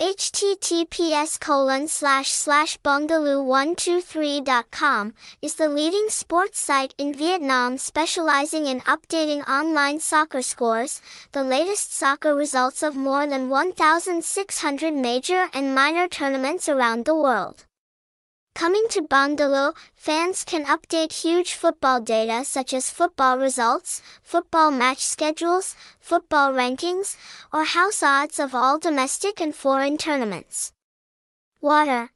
https://bongdalu123.com is the leading sports site in Vietnam specializing in updating online soccer scores, the latest soccer results of more than 1,600 major and minor tournaments around the world. Coming to Bongdalu, fans can update huge football data such as football results, football match schedules, football rankings, or house odds of all domestic and foreign tournaments. Water.